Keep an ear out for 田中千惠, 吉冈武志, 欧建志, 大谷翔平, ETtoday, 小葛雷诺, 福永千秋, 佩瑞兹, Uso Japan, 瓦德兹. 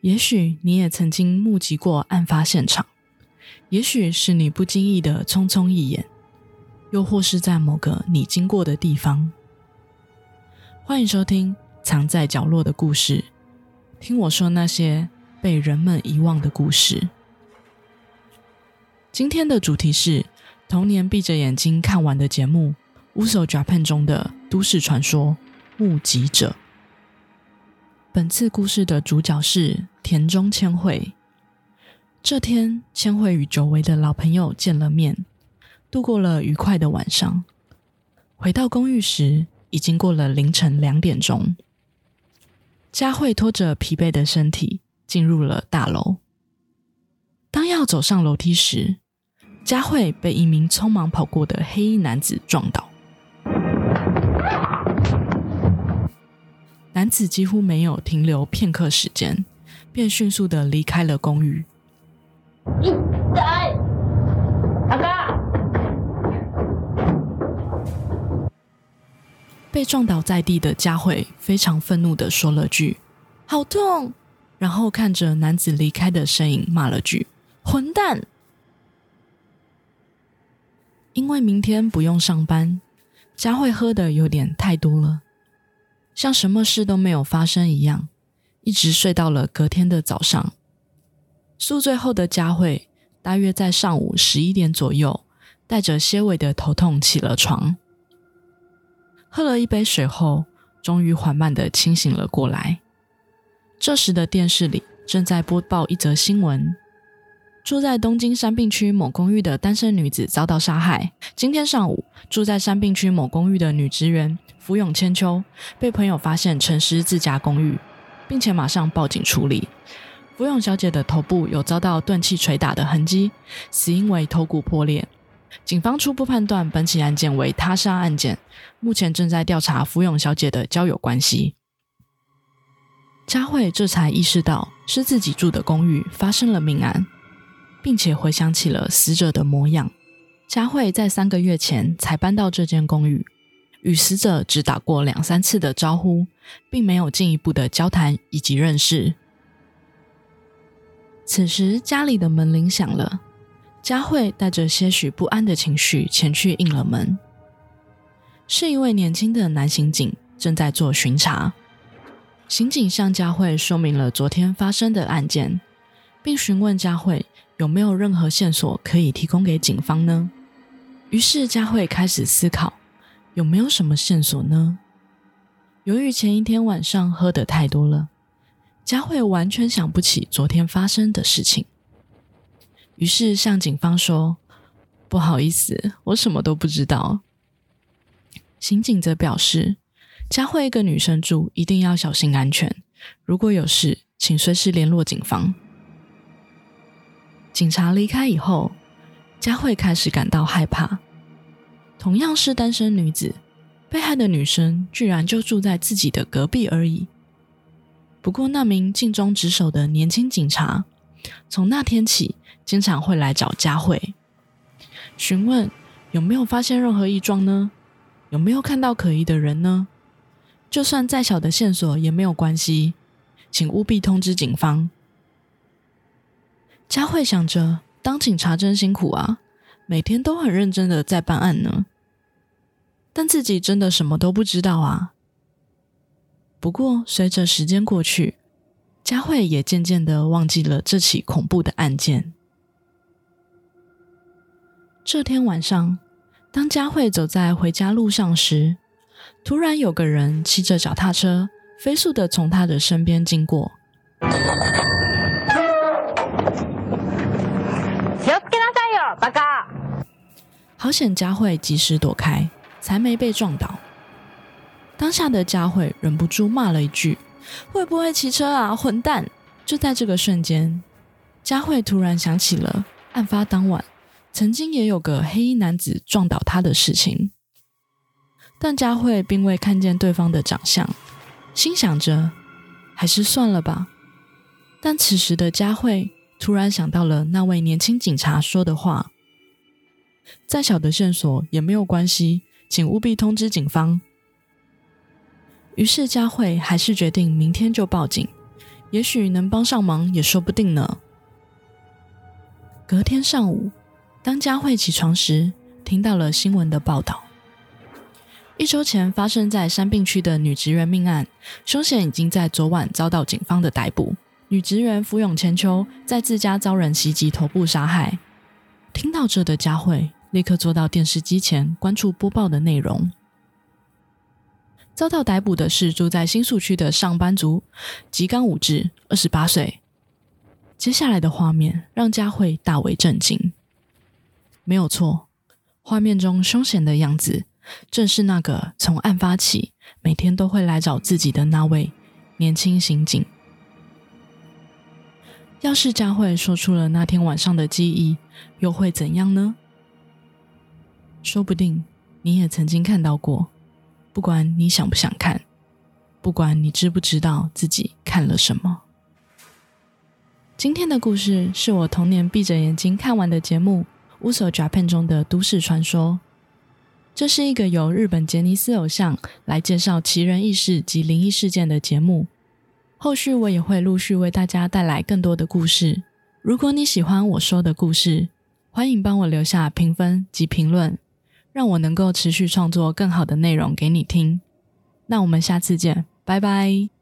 也许你也曾经目击过案发现场，也许是你不经意的匆匆一眼，又或是在某个你经过的地方。欢迎收听藏在角落的故事，听我说那些被人们遗忘的故事。今天的主题是童年闭着眼睛看完的节目 Uso Japan 中的都市传说目击者。本次故事的主角是田中千惠。这天，千惠与久违的老朋友见了面，度过了愉快的晚上。回到公寓时，已经过了凌晨2点钟。佳慧拖着疲惫的身体进入了大楼。当要走上楼梯时，佳慧被一名匆忙跑过的黑衣男子撞倒。男子几乎没有停留片刻时间，便迅速地离开了公寓。被撞倒在地的佳慧非常愤怒地说了句“好痛”，然后看着男子离开的身影骂了句“混蛋”。因为明天不用上班，佳慧喝的有点太多了，像什么事都没有发生一样，一直睡到了隔天的早上。宿醉后的佳慧大约在上午11点左右，带着些微的头痛起了床。喝了一杯水后，终于缓慢地清醒了过来。这时的电视里正在播报一则新闻：住在东京杉并区某公寓的单身女子遭到杀害。今天上午，住在杉并区某公寓的女职员福永千秋被朋友发现沉尸自家公寓，并且马上报警处理。福永小姐的头部有遭到钝器捶打的痕迹，死因为头骨破裂。警方初步判断本起案件为他杀案件，目前正在调查福永小姐的交友关系。佳慧这才意识到是自己住的公寓发生了命案，并且回想起了死者的模样。佳慧在3个月前才搬到这间公寓，与死者只打过2-3次的招呼，并没有进一步的交谈以及认识。此时家里的门铃响了，佳慧带着些许不安的情绪前去应了门。是一位年轻的男刑警正在做巡查。刑警向佳慧说明了昨天发生的案件，并询问佳慧有没有任何线索可以提供给警方呢？于是佳慧开始思考，有没有什么线索呢？由于前一天晚上喝得太多了，佳慧完全想不起昨天发生的事情。于是向警方说：“不好意思，我什么都不知道。”刑警则表示：“佳慧一个女生住，一定要小心安全。如果有事，请随时联络警方。”警察离开以后，佳慧开始感到害怕。同样是单身女子，被害的女生居然就住在自己的隔壁而已。不过那名尽忠职守的年轻警察，从那天起经常会来找佳慧，询问有没有发现任何异状呢？有没有看到可疑的人呢？就算再小的线索也没有关系，请务必通知警方。佳慧想着，当警察真辛苦啊，每天都很认真的在办案呢，但自己真的什么都不知道啊。不过随着时间过去，佳慧也渐渐的忘记了这起恐怖的案件。这天晚上，当佳慧走在回家路上时，突然有个人骑着脚踏车飞速地从她的身边经过。好险佳慧及时躲开，才没被撞倒。当下的佳慧忍不住骂了一句：“会不会骑车啊，混蛋！”就在这个瞬间，佳慧突然想起了案发当晚曾经也有个黑衣男子撞倒他的事情，但佳慧并未看见对方的长相，心想着还是算了吧。但此时的佳慧突然想到了那位年轻警察说的话：“再小的线索也没有关系，请务必通知警方。”于是佳慧还是决定明天就报警，也许能帮上忙也说不定呢。隔天上午，当佳慧起床时，听到了新闻的报道。1周前发生在杉并区的女职员命案，凶嫌已经在昨晚遭到警方的逮捕。女职员福永千秋在自家遭人袭击头部杀害。听到这的佳慧立刻坐到电视机前，关注播报的内容。遭到逮捕的是住在新宿区的上班族吉冈武志28岁。接下来的画面让佳慧大为震惊。没有错，画面中凶险的样子正是那个从案发起每天都会来找自己的那位年轻刑警。要是佳慧说出了那天晚上的记忆又会怎样呢？说不定你也曾经看到过，不管你想不想看，不管你知不知道自己看了什么。今天的故事是我童年闭着眼睛看完的节目《Uso Japan》中的都市传说。这是一个由日本杰尼斯偶像来介绍奇人异事及灵异事件的节目。后续我也会陆续为大家带来更多的故事。如果你喜欢我说的故事，欢迎帮我留下评分及评论，让我能够持续创作更好的内容给你听。那我们下次见，拜拜。